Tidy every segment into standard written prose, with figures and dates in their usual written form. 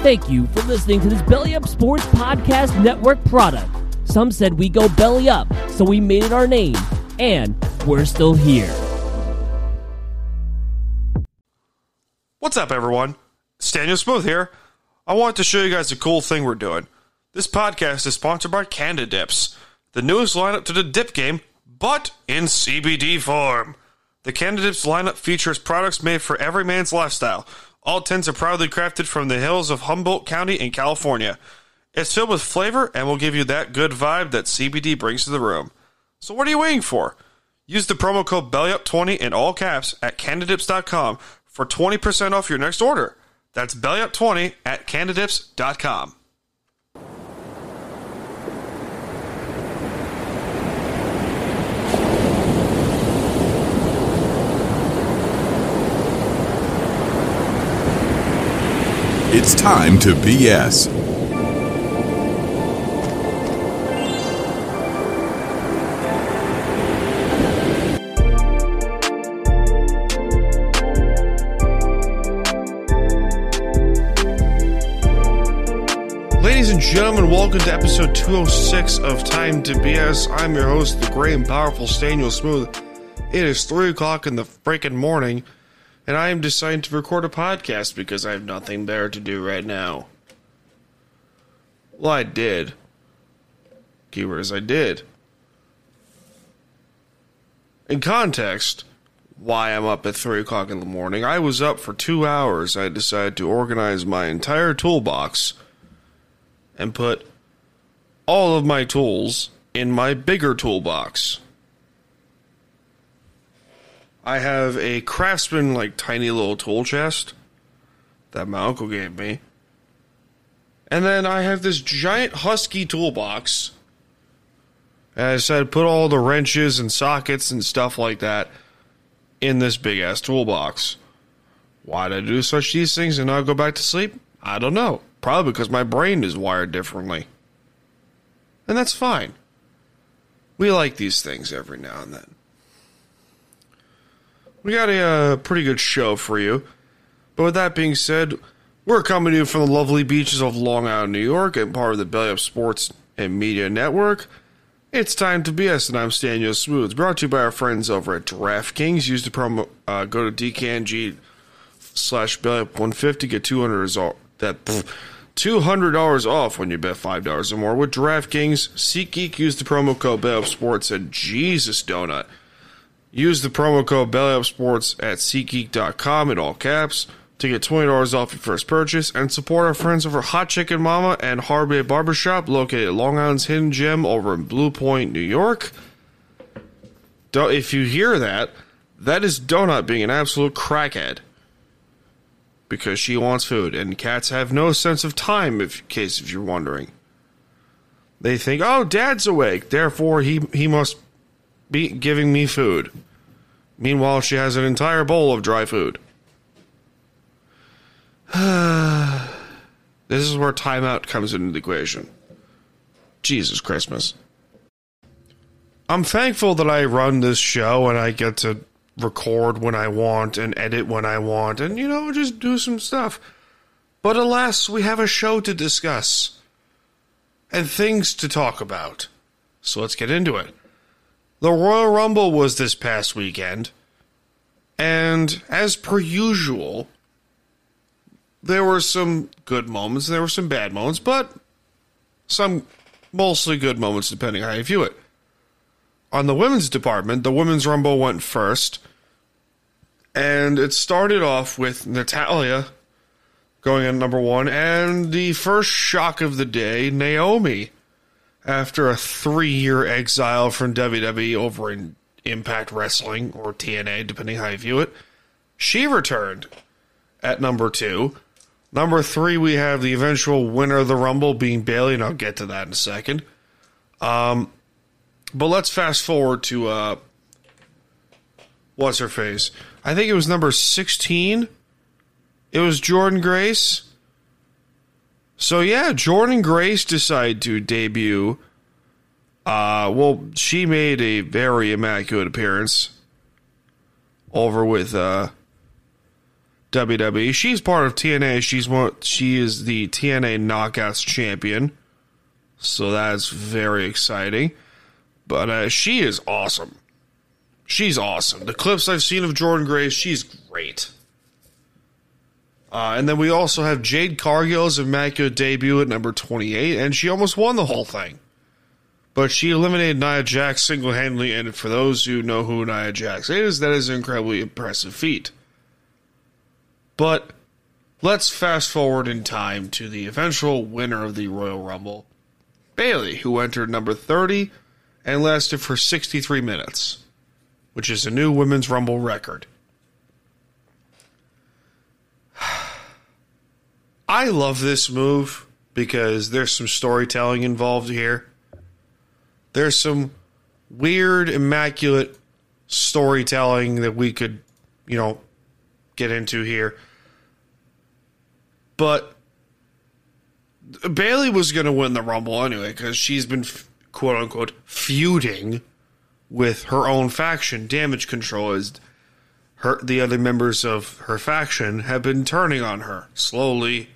Thank you for listening to this Belly Up Sports Podcast Network product. Some said we go belly up, so we made it our name, and we're still here. What's up, everyone? Staniel Smooth here. I want to show you guys a cool thing we're doing. This podcast is sponsored by Candidips, the newest lineup to the dip game, but in CBD form. The Candidips lineup features products made for every man's lifestyle. All tins are proudly crafted from the hills of Humboldt County in California. It's filled with flavor and will give you that good vibe that CBD brings to the room. So what are you waiting for? Use the promo code BELLYUP20 in all caps at Candidips.com for 20% off your next order. That's BELLYUP20 at Candidips.com. It's time to BS. Ladies and gentlemen, welcome to episode 206 of Time to BS. I'm your host, the great and powerful Staniel Smooth. It is 3 o'clock in the freaking morning, and I am deciding to record a podcast because I have nothing better to do right now. Well, I did. Keywords, I did. In context, why I'm up at 3 o'clock in the morning, I was up for 2 hours. I decided to organize my entire toolbox and put all of my tools in my bigger toolbox. I have a Craftsman, like, tiny little tool chest that my uncle gave me. And then I have this giant Husky toolbox. And I decided to put all the wrenches and sockets and stuff like that in this big-ass toolbox. Why did I do such these things and not go back to sleep? I don't know. Probably because my brain is wired differently. And that's fine. We like these things every now and then. We got a pretty good show for you. But with that being said, we're coming to you from the lovely beaches of Long Island, New York, and part of the Belly Up Sports and Media Network. It's Time to BS, and I'm Staniel Smooth. Brought to you by our friends over at DraftKings. Use the promo, go to DKNG/BellyUp150, get $200 off when you bet $5 or more with DraftKings. SeatGeek, use the promo code BellyUp Sports at Jesus Donut. Use the promo code BellyUpSports at SeatGeek.com in all caps to get $20 off your first purchase and support our friends over Hot Chicken Mama and Harvey Barbershop, located at Long Island's Hidden Gem over in Blue Point, New York. If you hear that, that is Donut being an absolute crackhead because she wants food, and cats have no sense of time, in case if you're wondering. They think, oh, Dad's awake, therefore he must be giving me food. Meanwhile, she has an entire bowl of dry food. This is where timeout comes into the equation. Jesus Christmas. I'm thankful that I run this show and I get to record when I want and edit when I want and, you know, just do some stuff. But alas, we have a show to discuss and things to talk about. So let's get into it. The Royal Rumble was this past weekend, and as per usual, there were some good moments, and there were some bad moments, but some mostly good moments, depending on how you view it. On the women's department, the women's Rumble went first, and it started off with Natalia going at number one, and the first shock of the day, Naomi, after a 3-year exile from WWE over in Impact Wrestling, or TNA, depending how you view it, she returned at number two. Number three, we have the eventual winner of the Rumble being Bayley, and I'll get to that in a second. But let's fast forward to, what's her face? I think it was number 16. It was Jordynne Grace. So, yeah, Jordynne Grace decided to debut. She made a very immaculate appearance over with WWE. She's part of TNA. She is the TNA Knockouts champion. So that's very exciting. But she is awesome. She's awesome. The clips I've seen of Jordynne Grace, she's great. And then we also have Jade Cargill's immaculate debut at number 28, and she almost won the whole thing. But she eliminated Nia Jax single-handedly, and for those who know who Nia Jax is, that is an incredibly impressive feat. But let's fast forward in time to the eventual winner of the Royal Rumble, Bayley, who entered number 30 and lasted for 63 minutes, which is a new Women's Rumble record. I love this move because there's some storytelling involved here. There's some weird, immaculate storytelling that we could, get into here. But Bayley was going to win the Rumble anyway because she's been, quote-unquote, feuding with her own faction. Damage Control is... The other members of her faction have been turning on her, slowly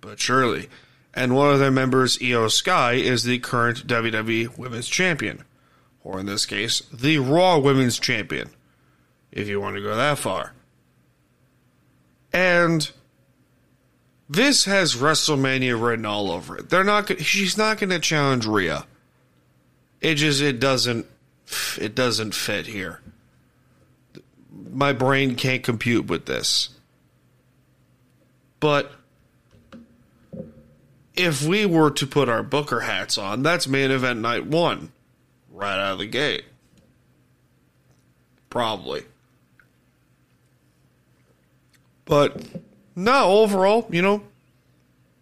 but surely. And one of their members, Io Sky, is the current WWE Women's Champion. Or in this case, the Raw Women's Champion, if you want to go that far. And this has WrestleMania written all over it. She's not going to challenge Rhea. It doesn't fit here. My brain can't compute with this. But if we were to put our Booker hats on, that's main event night one. Right out of the gate. Probably. But, no, overall, it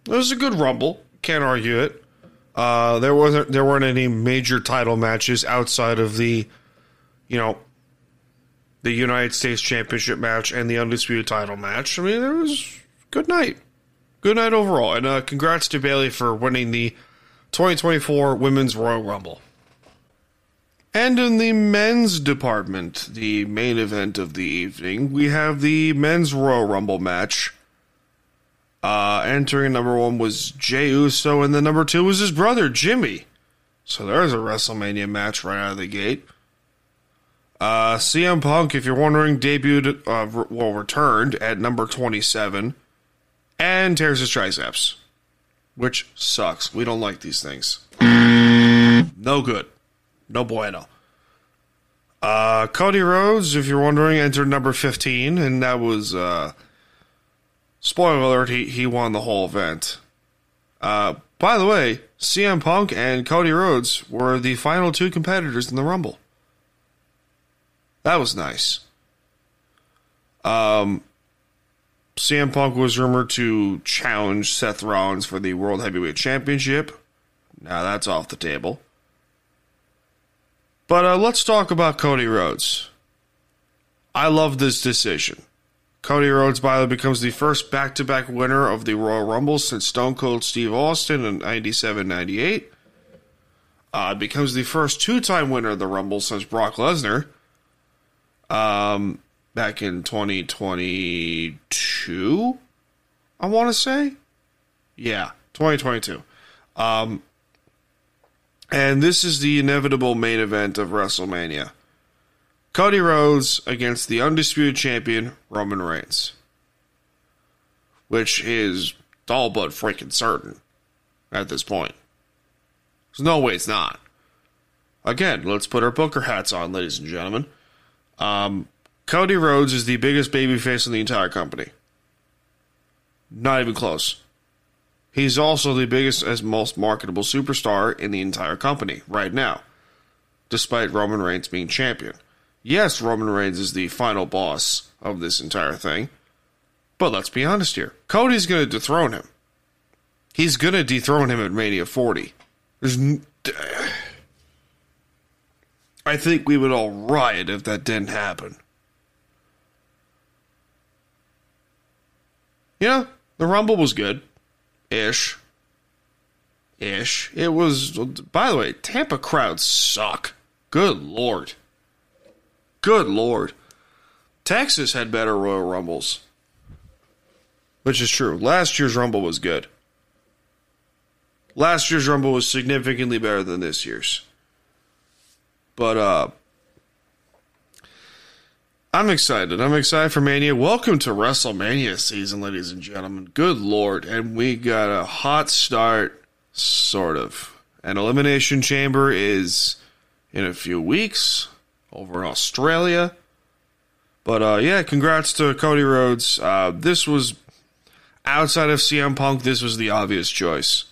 was a good Rumble. Can't argue it. There weren't any major title matches outside of the, the United States Championship match and the Undisputed Title match. I mean, there was good night. Good night overall. And congrats to Bayley for winning the 2024 Women's Royal Rumble. And in the men's department, the main event of the evening, we have the men's Royal Rumble match. Entering number one was Jey Uso, and the number two was his brother, Jimmy. So there's a WrestleMania match right out of the gate. CM Punk, if you're wondering, debuted, returned at number 27 and tears his triceps, which sucks. We don't like these things. No good. No bueno. Cody Rhodes, if you're wondering, entered number 15, and that was, spoiler alert, he won the whole event. By the way, CM Punk and Cody Rhodes were the final two competitors in the Rumble. That was nice. CM Punk was rumored to challenge Seth Rollins for the World Heavyweight Championship. Now that's off the table. But let's talk about Cody Rhodes. I love this decision. Cody Rhodes, by the way, becomes the first back-to-back winner of the Royal Rumble since Stone Cold Steve Austin in 97-98. Becomes the first two-time winner of the Rumble since Brock Lesnar. Back in 2022, I want to say. Yeah, 2022. And this is the inevitable main event of WrestleMania. Cody Rhodes against the Undisputed Champion, Roman Reigns. Which is all but freaking certain at this point. There's no way it's not. Again, let's put our Booker hats on, ladies and gentlemen. Cody Rhodes is the biggest babyface in the entire company. Not even close. He's also the biggest and most marketable superstar in the entire company right now, despite Roman Reigns being champion. Yes, Roman Reigns is the final boss of this entire thing, but let's be honest here. Cody's going to dethrone him. He's going to dethrone him at Mania 40. I think we would all riot if that didn't happen. Yeah, the Rumble was good. Ish. It was, by the way, Tampa crowds suck. Good lord. Texas had better Royal Rumbles. which is true. Last year's Rumble was good. Last year's Rumble was significantly better than this year's. But I'm excited. I'm excited for Mania. Welcome to WrestleMania season, ladies and gentlemen. Good Lord. And we got a hot start, sort of. An Elimination Chamber is in a few weeks over in Australia. But, yeah, congrats to Cody Rhodes. This was, outside of CM Punk, this was the obvious choice.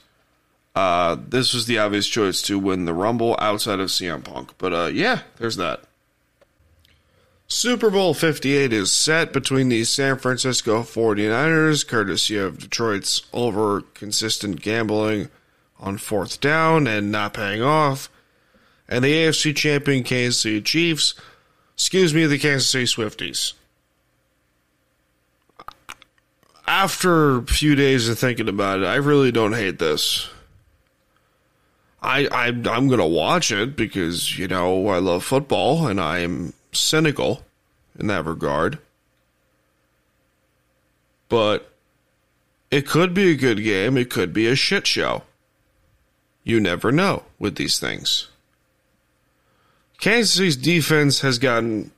This was the obvious choice to win the Rumble outside of CM Punk. But, yeah, there's that. Super Bowl 58 is set between the San Francisco 49ers, courtesy of Detroit's over-consistent gambling on fourth down and not paying off, and the AFC champion Kansas City Chiefs. Excuse me, the Kansas City Swifties. After a few days of thinking about it, I really don't hate this. I'm going to watch it because, you know, I love football and I'm cynical in that regard. But it could be a good game. It could be a shit show. You never know with these things. Kansas City's defense has gotten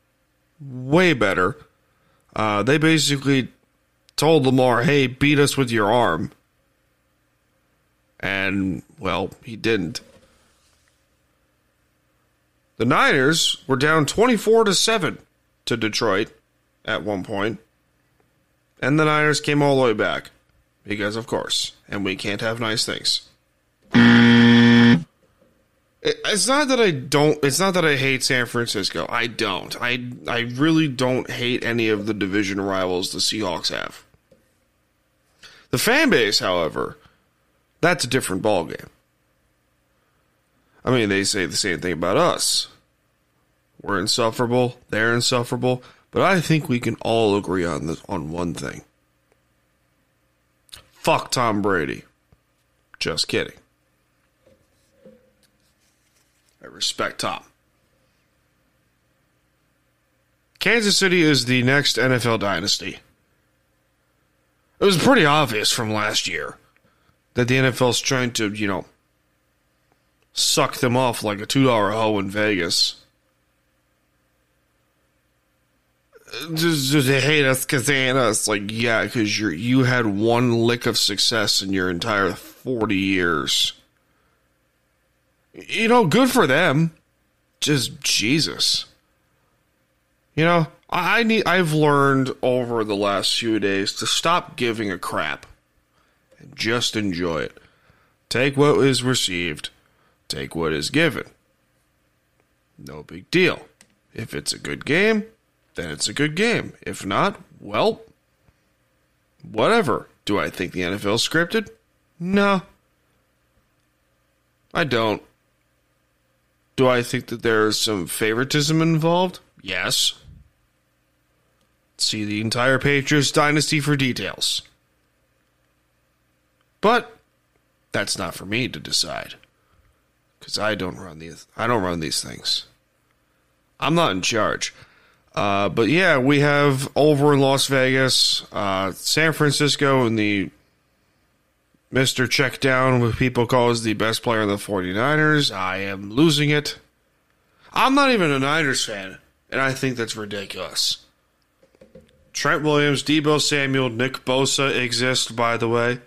way better. They basically told Lamar, hey, beat us with your arm. And, well, he didn't. The Niners were down 24-7 to Detroit at one point. And the Niners came all the way back. Because, of course, and we can't have nice things. It's not that I don't. It's not that I hate San Francisco. I don't. I really don't hate any of the division rivals the Seahawks have. The fan base, however, that's a different ballgame. I mean, they say the same thing about us. We're insufferable. They're insufferable. But I think we can all agree on this, on one thing. Fuck Tom Brady. Just kidding. I respect Tom. Kansas City is the next NFL dynasty. It was pretty obvious from last year that the NFL's trying to, you know, suck them off like a $2 hoe in Vegas. Just they hate us because they hate us. Like, yeah, because you had one lick of success in your entire 40 years. You know, good for them. Just Jesus. You know, I've learned over the last few days to stop giving a crap and just enjoy it. Take what is received. Take what is given. No big deal. If it's a good game, then it's a good game. If not, well, whatever. Do I think the NFL's scripted? No. I don't. Do I think that there's some favoritism involved? Yes. See the entire Patriots dynasty for details. But that's not for me to decide, because I don't run these things. I'm not in charge. But yeah, we have over in Las Vegas, San Francisco, and the Mr. Checkdown, what people call is the best player in the 49ers. I am losing it. I'm not even a Niners fan, and I think that's ridiculous. Trent Williams, Deebo Samuel, Nick Bosa exist, by the way.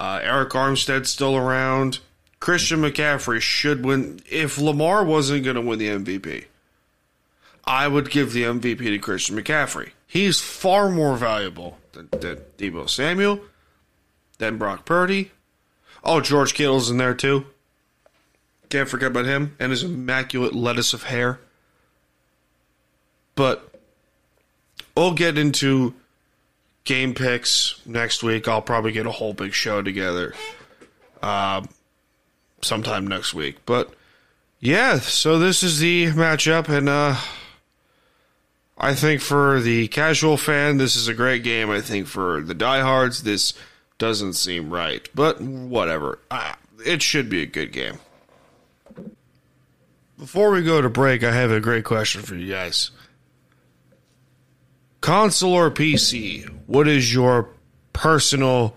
Eric Armstead's still around. Christian McCaffrey should win. If Lamar wasn't going to win the MVP, I would give the MVP to Christian McCaffrey. He's far more valuable than Deebo Samuel. Then Brock Purdy. Oh, George Kittle's in there too. Can't forget about him and his immaculate lettuce of hair. But we'll get into game picks next week. I'll probably get a whole big show together sometime next week. But yeah, so this is the matchup. And I think for the casual fan, this is a great game. I think for the diehards, this doesn't seem right, but whatever. It should be a good game. Before we go to break, I have a great question for you guys. Console or PC, what is your personal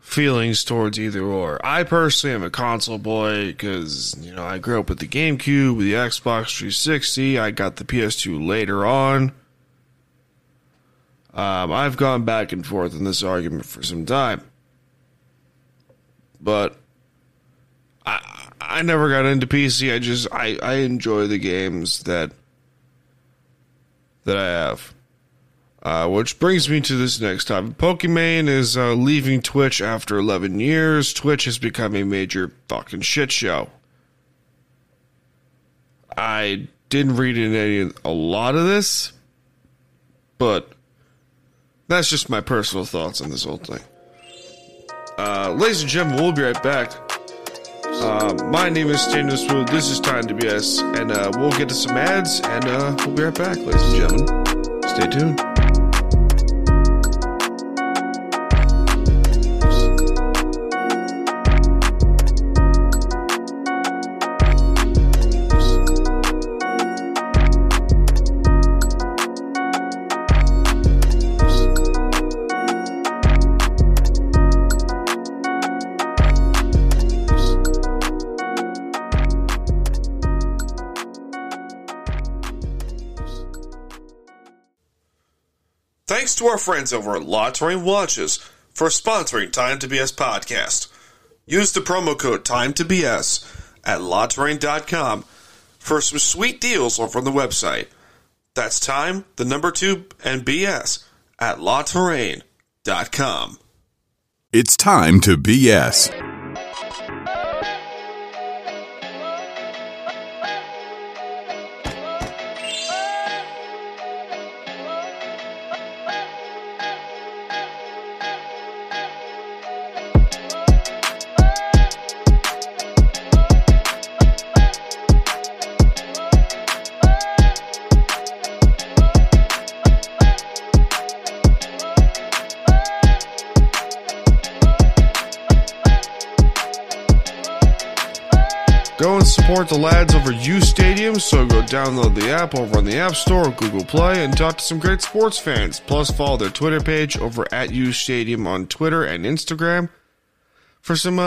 feelings towards either or. I personally am a console boy because, you know, I grew up with the GameCube, with the Xbox 360. I got the PS2 later on. I've gone back and forth in this argument for some time. But I never got into PC. I enjoy the games that I have. Which brings me to this next topic. Pokimane is leaving Twitch after 11 years. Twitch has become a major fucking shit show. I didn't read in a lot of this, but that's just my personal thoughts on this whole thing. Ladies and gentlemen, we'll be right back. My name is Staniel Smooth. This is Time to B.S., and we'll get to some ads, and we'll be right back, ladies and gentlemen. Stay tuned. Thanks to our friends over at La Touraine Watches for sponsoring Time to BS Podcast. Use the promo code TIME2BS at LaTouraine.com for some sweet deals over on the website. That's time, the number 2, and BS at LaTouraine.com. It's time to BS. Support the lads over U Stadium, so go download the app over on the App Store or Google Play and talk to some great sports fans. Plus, follow their Twitter page over at U Stadium on Twitter and Instagram for some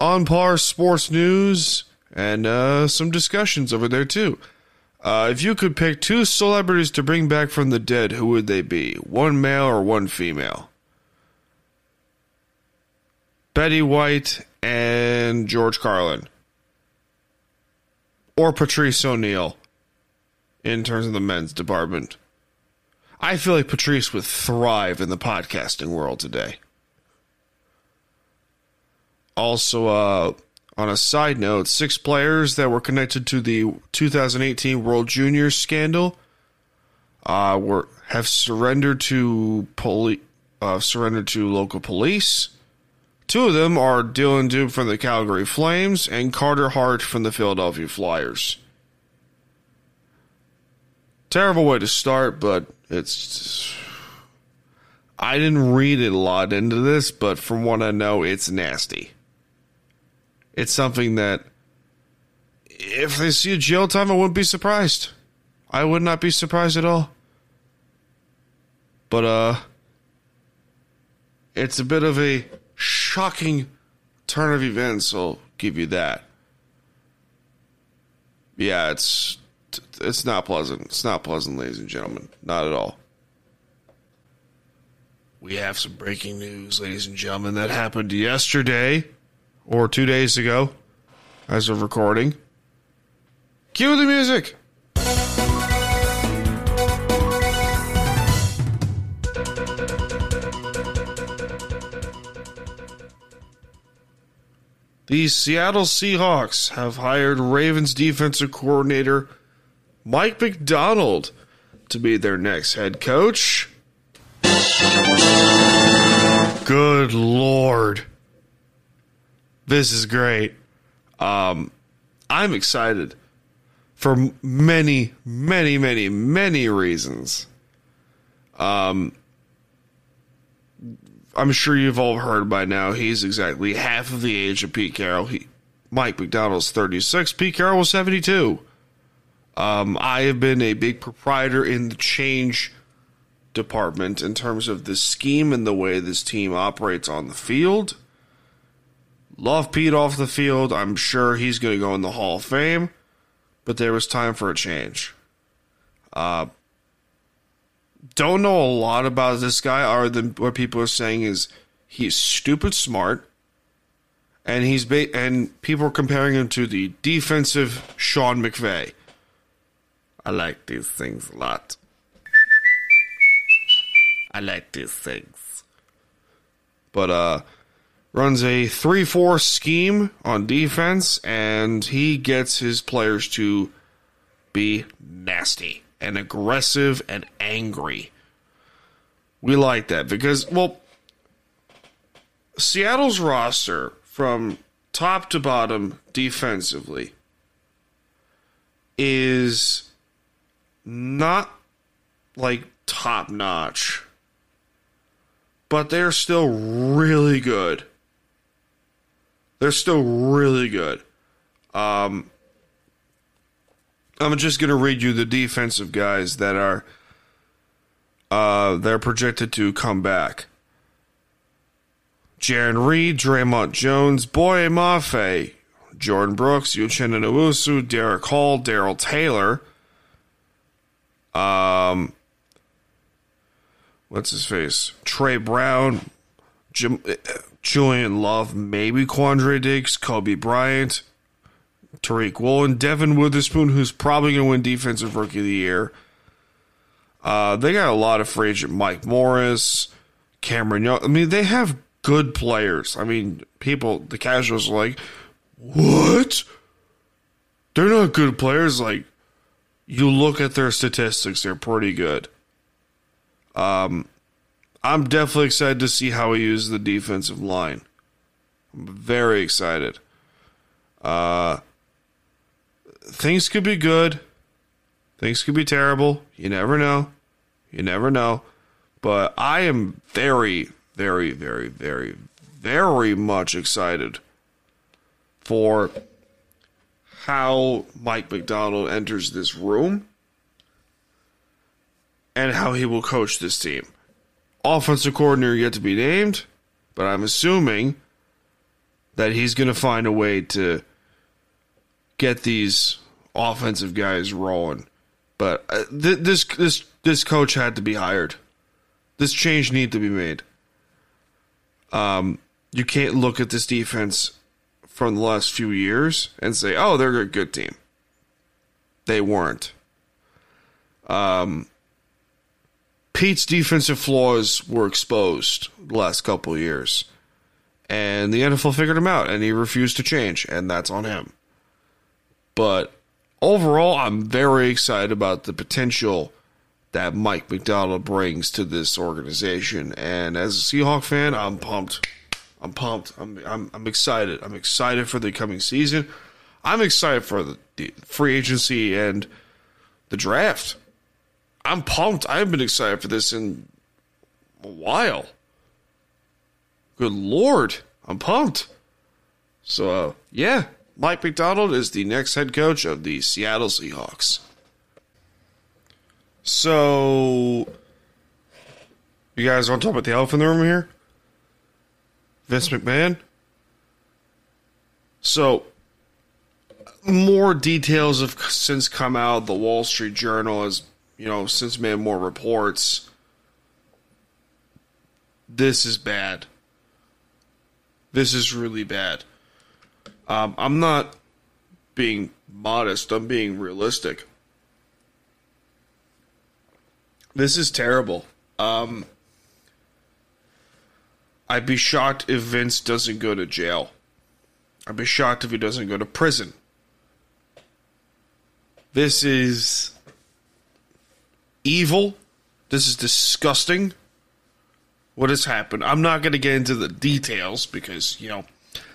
on-par sports news and some discussions over there, too. If you could pick two celebrities to bring back from the dead, who would they be? One male or one female? Betty White and George Carlin. Or Patrice O'Neill, in terms of the men's department. I feel like Patrice would thrive in the podcasting world today. Also, on a side note, 6 players that were connected to the 2018 World Juniors scandal have surrendered to local police. 2 of them are Dylan Duke from the Calgary Flames and Carter Hart from the Philadelphia Flyers. Terrible way to start, but it's... I didn't read a lot into this, but from what I know, it's nasty. It's something that if they see a jail time, I wouldn't be surprised. I would not be surprised at all. But, it's a bit of a shocking turn of events, I'll give you that. Yeah, it's not pleasant. It's not pleasant, ladies and gentlemen. Not at all. We have some breaking news, ladies and gentlemen, that happened yesterday or 2 days ago as of recording. Cue the music! The Seattle Seahawks have hired Ravens defensive coordinator Mike Macdonald to be their next head coach. Good Lord. This is great. I'm excited for many, many, many, many reasons. I'm sure you've all heard by now, he's exactly half of the age of Pete Carroll. Mike Macdonald's 36. Pete Carroll was 72. I have been a big proprietor in the change department in terms of the scheme and the way this team operates on the field. Love Pete off the field. I'm sure he's going to go in the Hall of Fame, but there was time for a change. Don't know a lot about this guy, other than what people are saying is he's stupid smart, and and people are comparing him to the defensive Sean McVay. I like these things a lot. I like these things. But runs a 3-4 scheme on defense, and he gets his players to be nasty and aggressive and angry. We like that because, well, Seattle's roster from top to bottom defensively is not like top notch, but they're still really good. They're still really good. I'm just going to read you the defensive guys that are they're projected to come back. Jaren Reed, Draymond Jones, Boye Mafe, Jordan Brooks, Uchenna Nwosu, Derek Hall, Daryl Taylor. What's his face? Trey Brown, Julian Love, maybe Quandre Diggs, Kobe Bryant, Tariq Woolen, Devin Witherspoon, who's probably going to win Defensive Rookie of the Year. They got a lot of free agent Mike Morris, Cameron Young. I mean, they have good players. I mean, people, the casuals are like, what? They're not good players. Like, you look at their statistics, they're pretty good. I'm definitely excited to see how he uses the defensive line. I'm very excited. Things could be good. Things could be terrible. You never know. You never know. But I am very, very, very, very, very much excited for how Mike Macdonald enters this room and how he will coach this team. Offensive coordinator yet to be named, but I'm assuming that he's going to find a way to get these offensive guys rolling. But this coach had to be hired. This change needed to be made. You can't look at this defense from the last few years and say, oh, they're a good team. They weren't. Pete's defensive flaws were exposed the last couple of years, and the NFL figured him out, and he refused to change, and that's on him. But overall, I'm very excited about the potential that Mike Macdonald brings to this organization, and as a Seahawk fan, I'm pumped. I'm pumped. I'm excited. I'm excited for the coming season. I'm excited for the free agency and the draft. I'm pumped. I haven't been excited for this in a while. Good Lord. I'm pumped. So, yeah. Mike Macdonald is the next head coach of the Seattle Seahawks. So, you guys want to talk about the elephant in the room here? Vince McMahon? So, more details have since come out. The Wall Street Journal has, you know, since made more reports. This is bad. This is really bad. I'm not being modest. I'm being realistic. This is terrible. I'd be shocked if Vince doesn't go to jail. I'd be shocked if he doesn't go to prison. This is evil. This is disgusting. What has happened? I'm not going to get into the details because, you know,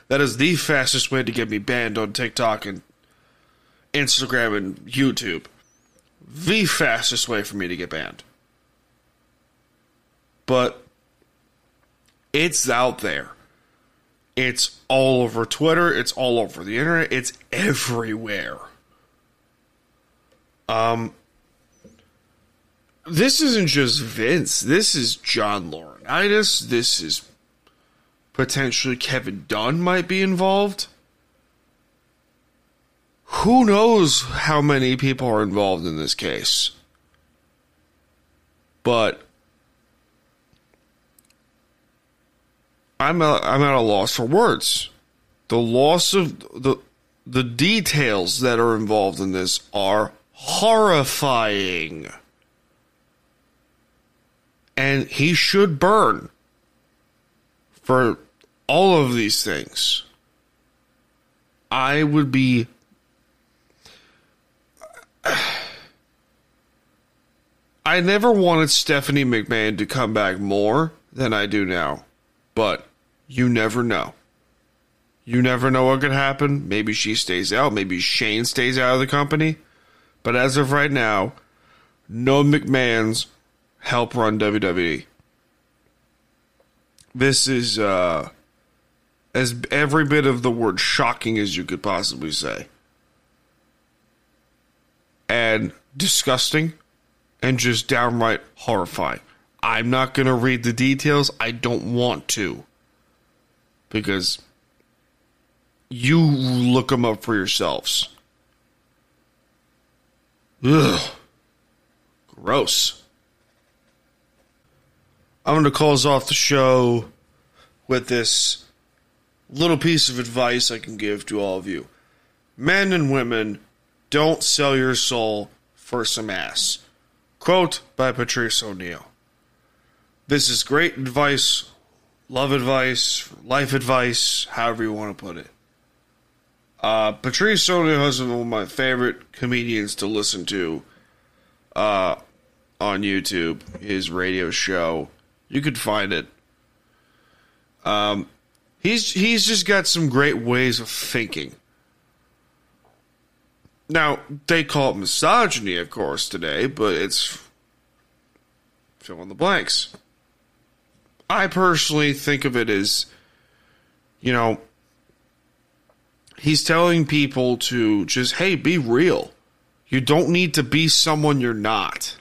that is the fastest way to get me banned on TikTok and Instagram and YouTube. The fastest way for me to get banned. But it's out there. It's all over Twitter. It's all over the internet. It's everywhere. this isn't just Vince. This is John Laurinaitis. This is potentially Kevin Dunn might be involved. Who knows how many people are involved in this case? But I'm at a loss for words. The loss of the details that are involved in this are horrifying. And he should burn for all of these things. I would be... I never wanted Stephanie McMahon to come back more than I do now. But you never know. You never know what could happen. Maybe she stays out. Maybe Shane stays out of the company. But as of right now, no McMahons help run WWE. This is as every bit of the word shocking as you could possibly say. And disgusting. And just downright horrifying. I'm not going to read the details. I don't want to. Because you look them up for yourselves. Ugh. Gross. I'm going to close off the show with this little piece of advice I can give to all of you. Men and women, don't sell your soul for some ass. Quote by Patrice O'Neill. This is great advice, love advice, life advice, however you want to put it. Patrice O'Neill is one of my favorite comedians to listen to on YouTube, his radio show. You could find it. He's just got some great ways of thinking. Now, they call it misogyny, of course, today, but it's fill in the blanks. I personally think of it as, you know, he's telling people to just, hey, be real. You don't need to be someone you're not.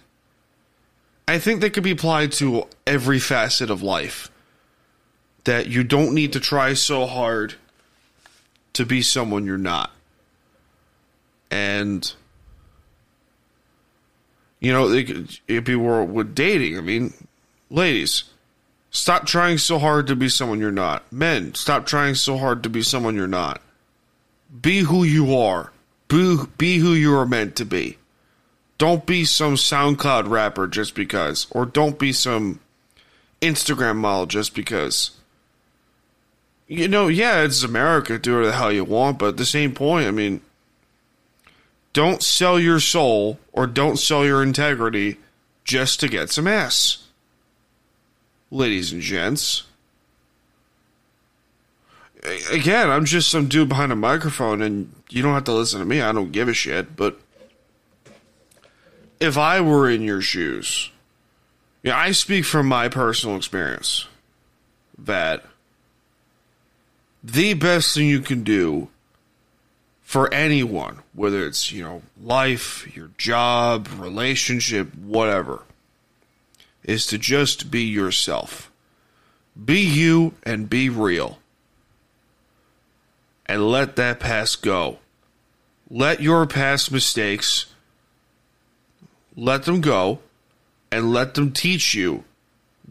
I think that could be applied to every facet of life. That you don't need to try so hard to be someone you're not. And, you know, it'd be with dating. I mean, ladies, stop trying so hard to be someone you're not. Men, stop trying so hard to be someone you're not. Be who you are. Be who you are meant to be. Don't be some SoundCloud rapper just because. Or don't be some Instagram model just because. You know, yeah, it's America. Do whatever the hell you want. But at the same point, I mean... Don't sell your soul or don't sell your integrity just to get some ass. Ladies and gents. Again, I'm just some dude behind a microphone and you don't have to listen to me. I don't give a shit. But if I were in your shoes, yeah, I speak from my personal experience that the best thing you can do for anyone, whether it's, you know, life, your job, relationship, whatever, is to just be yourself. Be you and be real. And let that past go. Let your past mistakes, let them go, and let them teach you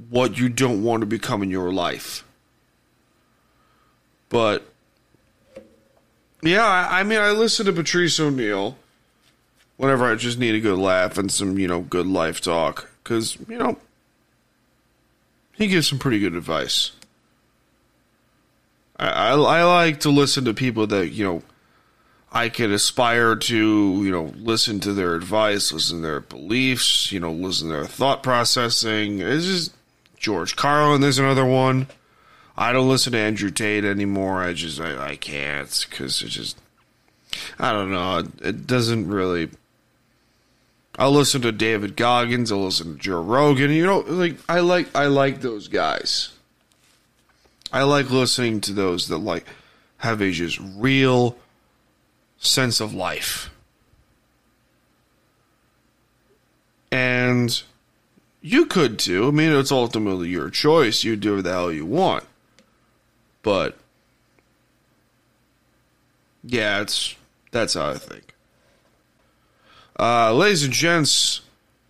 what you don't want to become in your life. But... yeah, I mean, I listen to Patrice O'Neill whenever I just need a good laugh and some, you know, good life talk. Because, you know, he gives some pretty good advice. I like to listen to people that, you know, I could aspire to, you know, listen to their advice, listen to their beliefs, you know, listen to their thought processing. It's just George Carlin, there's another one. I don't listen to Andrew Tate anymore. I can't because it's just, I don't know. It doesn't really. I listen to David Goggins. I listen to Joe Rogan. You know, like I like those guys. I like listening to those that like have a just real sense of life. And You could too. I mean, it's ultimately your choice. You do the hell you want. But yeah, that's how I think. Ladies and gents,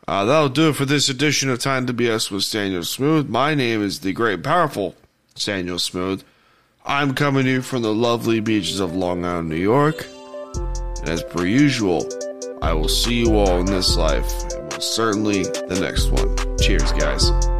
that'll do it for this edition of Time to BS with Staniel Smooth. My name is the great, powerful Staniel Smooth. I'm coming to you from the lovely beaches of Long Island, New York. And as per usual, I will see you all in this life, and most certainly the next one. Cheers, guys.